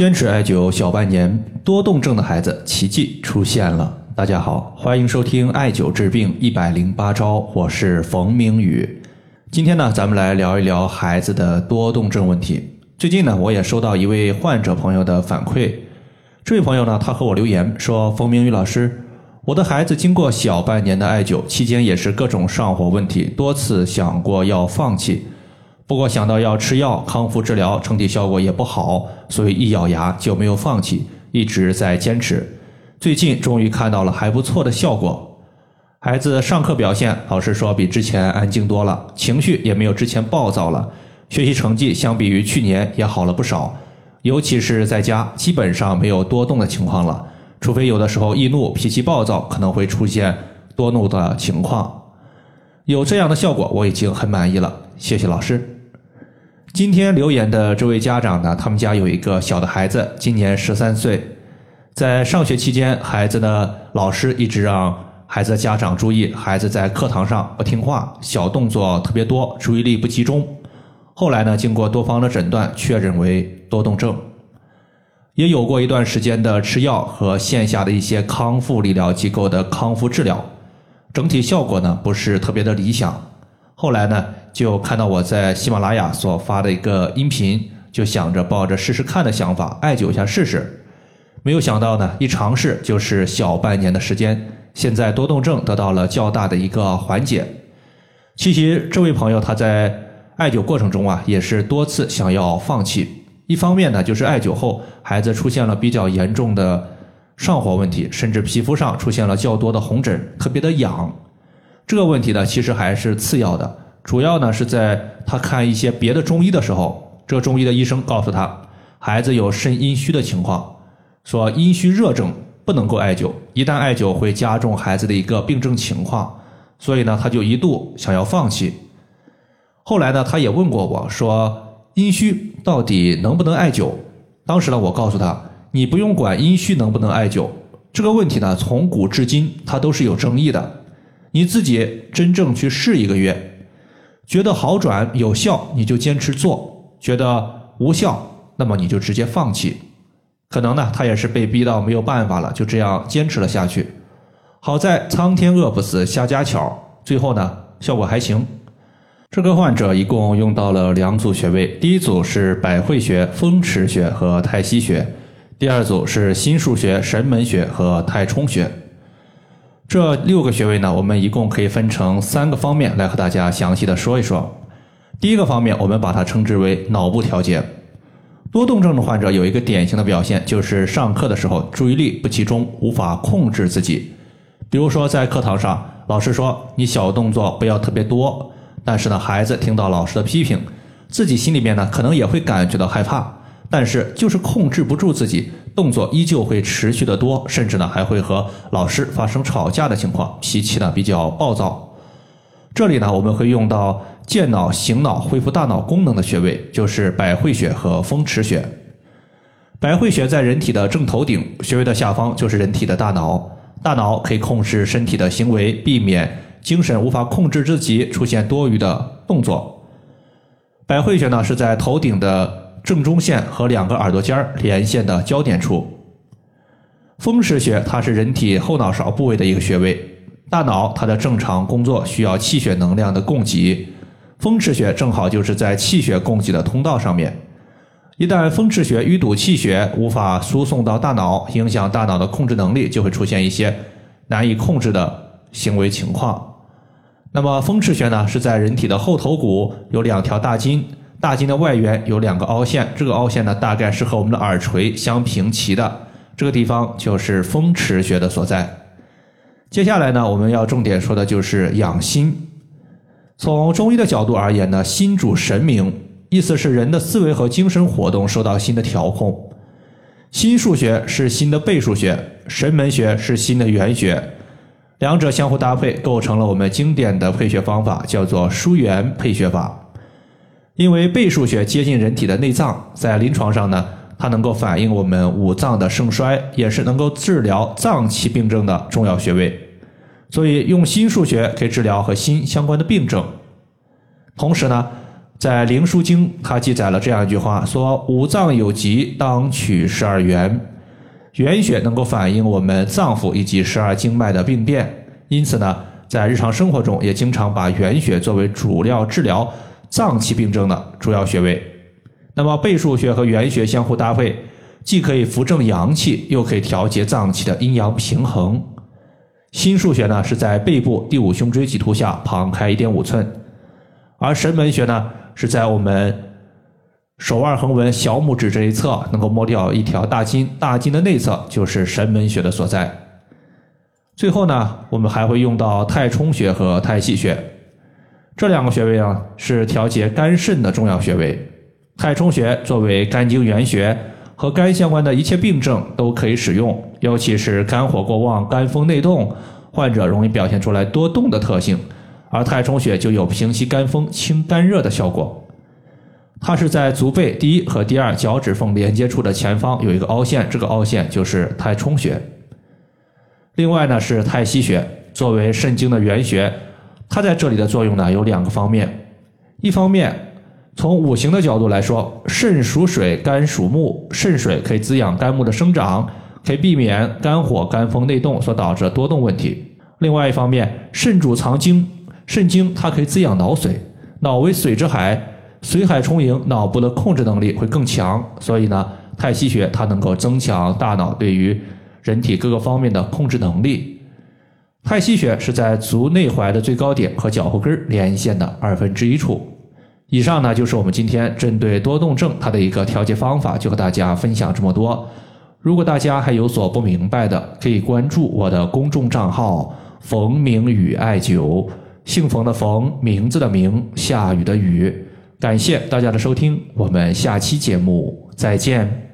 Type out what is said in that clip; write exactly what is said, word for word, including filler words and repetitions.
坚持艾灸小半年，多动症的孩子奇迹出现了。大家好，欢迎收听艾灸治病一百零八招，我是冯明宇。今天呢，咱们来聊一聊孩子的多动症问题。最近呢，我也收到一位患者朋友的反馈。这位朋友呢，他和我留言说，冯明宇老师，我的孩子经过小半年的艾灸，期间也是各种上火问题，多次想过要放弃，不过想到要吃药康复治疗，整体效果也不好，所以一咬牙就没有放弃，一直在坚持。最近终于看到了还不错的效果，孩子上课表现老师说比之前安静多了，情绪也没有之前暴躁了，学习成绩相比于去年也好了不少，尤其是在家基本上没有多动的情况了，除非有的时候易怒脾气暴躁可能会出现多怒的情况。有这样的效果我已经很满意了，谢谢老师。今天留言的这位家长呢，他们家有一个小的孩子，今年十三岁，在上学期间孩子呢，老师一直让孩子的家长注意孩子在课堂上不听话，小动作特别多，注意力不集中，后来呢经过多方的诊断确认为多动症，也有过一段时间的吃药和线下的一些康复理疗机构的康复治疗，整体效果呢不是特别的理想。后来呢就看到我在喜马拉雅所发的一个音频，就想着抱着试试看的想法艾灸一下试试，没有想到呢一尝试就是小半年的时间，现在多动症得到了较大的一个缓解。其实这位朋友他在艾灸过程中啊也是多次想要放弃，一方面呢就是艾灸后孩子出现了比较严重的上火问题，甚至皮肤上出现了较多的红疹，特别的痒。这个问题呢其实还是次要的，主要呢是在他看一些别的中医的时候，这个中医的医生告诉他孩子有肾阴虚的情况，说阴虚热症不能够艾灸，一旦艾灸会加重孩子的一个病症情况，所以呢他就一度想要放弃。后来呢他也问过我说，阴虚到底能不能艾灸？当时呢我告诉他，你不用管阴虚能不能艾灸，这个问题呢从古至今它都是有争议的，你自己真正去试一个月，觉得好转有效你就坚持做，觉得无效那么你就直接放弃。可能呢他也是被逼到没有办法了，就这样坚持了下去。好在苍天饿不死瞎家巧，最后呢效果还行。这个患者一共用到了两组穴位，第一组是百会穴、风池穴和太溪穴，第二组是心腧穴、神门穴和太冲穴。这六个穴位呢，我们一共可以分成三个方面来和大家详细的说一说。第一个方面我们把它称之为脑部调节。多动症的患者有一个典型的表现，就是上课的时候注意力不集中，无法控制自己。比如说在课堂上老师说你小动作不要特别多，但是呢孩子听到老师的批评，自己心里面呢可能也会感觉到害怕，但是就是控制不住自己，动作依旧会持续的多，甚至呢还会和老师发生吵架的情况，脾气呢比较暴躁。这里呢我们会用到健脑醒脑恢复大脑功能的穴位，就是百会穴和风池穴。百会穴在人体的正头顶，穴位的下方就是人体的大脑，大脑可以控制身体的行为，避免精神无法控制自己出现多余的动作。百会穴呢是在头顶的正中线和两个耳朵尖连线的交点处。风池穴它是人体后脑勺部位的一个穴位，大脑它的正常工作需要气血能量的供给，风池穴正好就是在气血供给的通道上面，一旦风池穴淤堵气血无法输送到大脑，影响大脑的控制能力，就会出现一些难以控制的行为情况。那么风池穴呢是在人体的后头骨有两条大筋，大筋的外缘有两个凹陷，这个凹陷呢大概是和我们的耳垂相平齐的，这个地方就是风池穴的所在。接下来呢我们要重点说的就是养心。从中医的角度而言呢，心主神明，意思是人的思维和精神活动受到心的调控。心腧穴是心的背腧穴，神门穴是心的原穴，两者相互搭配构成了我们经典的配穴方法，叫做疏元配穴法。因为背腧穴接近人体的内脏，在临床上呢它能够反映我们五脏的盛衰，也是能够治疗脏器病症的重要穴位，所以用心腧穴可以治疗和心相关的病症。同时呢在《灵枢经》他记载了这样一句话，说五脏有疾，当取十二元。原血能够反映我们脏腑以及十二经脉的病变，因此呢，在日常生活中也经常把原血作为主要治疗脏器病症的主要穴位。那么背腧穴和原穴相互搭配，既可以扶正阳气，又可以调节脏器的阴阳平衡。心腧穴呢是在背部第五胸椎棘突下旁开 一点五寸，而神门穴呢是在我们手腕横纹小拇指这一侧能够摸掉一条大筋，大筋的内侧就是神门穴的所在。最后呢，我们还会用到太冲穴和太溪穴，这两个穴位呢是调节肝肾的重要穴位。太冲穴作为肝经原穴，和肝相关的一切病症都可以使用，尤其是肝火过旺、肝风内动，患者容易表现出来多动的特性，而太冲穴就有平息肝风、清肝热的效果。它是在足背第一和第二脚趾缝连接处的前方有一个凹陷，这个凹陷就是太冲穴。另外呢是太溪穴，作为肾经的原穴，它在这里的作用呢有两个方面。一方面，从五行的角度来说，肾属水，肝属木，肾水可以滋养肝木的生长，可以避免肝火、肝风内动所导致的多动问题。另外一方面，肾主藏精，肾精它可以滋养脑髓，脑为水之海，水海充盈，脑部的控制能力会更强，所以呢，太溪穴它能够增强大脑对于人体各个方面的控制能力。太溪穴是在足内踝的最高点和脚后跟连线的二分之一处。以上呢就是我们今天针对多动症它的一个调节方法，就和大家分享这么多。如果大家还有所不明白的，可以关注我的公众账号冯明宇艾灸，姓冯的冯，名字的名，下雨的雨。感谢大家的收听，我们下期节目再见。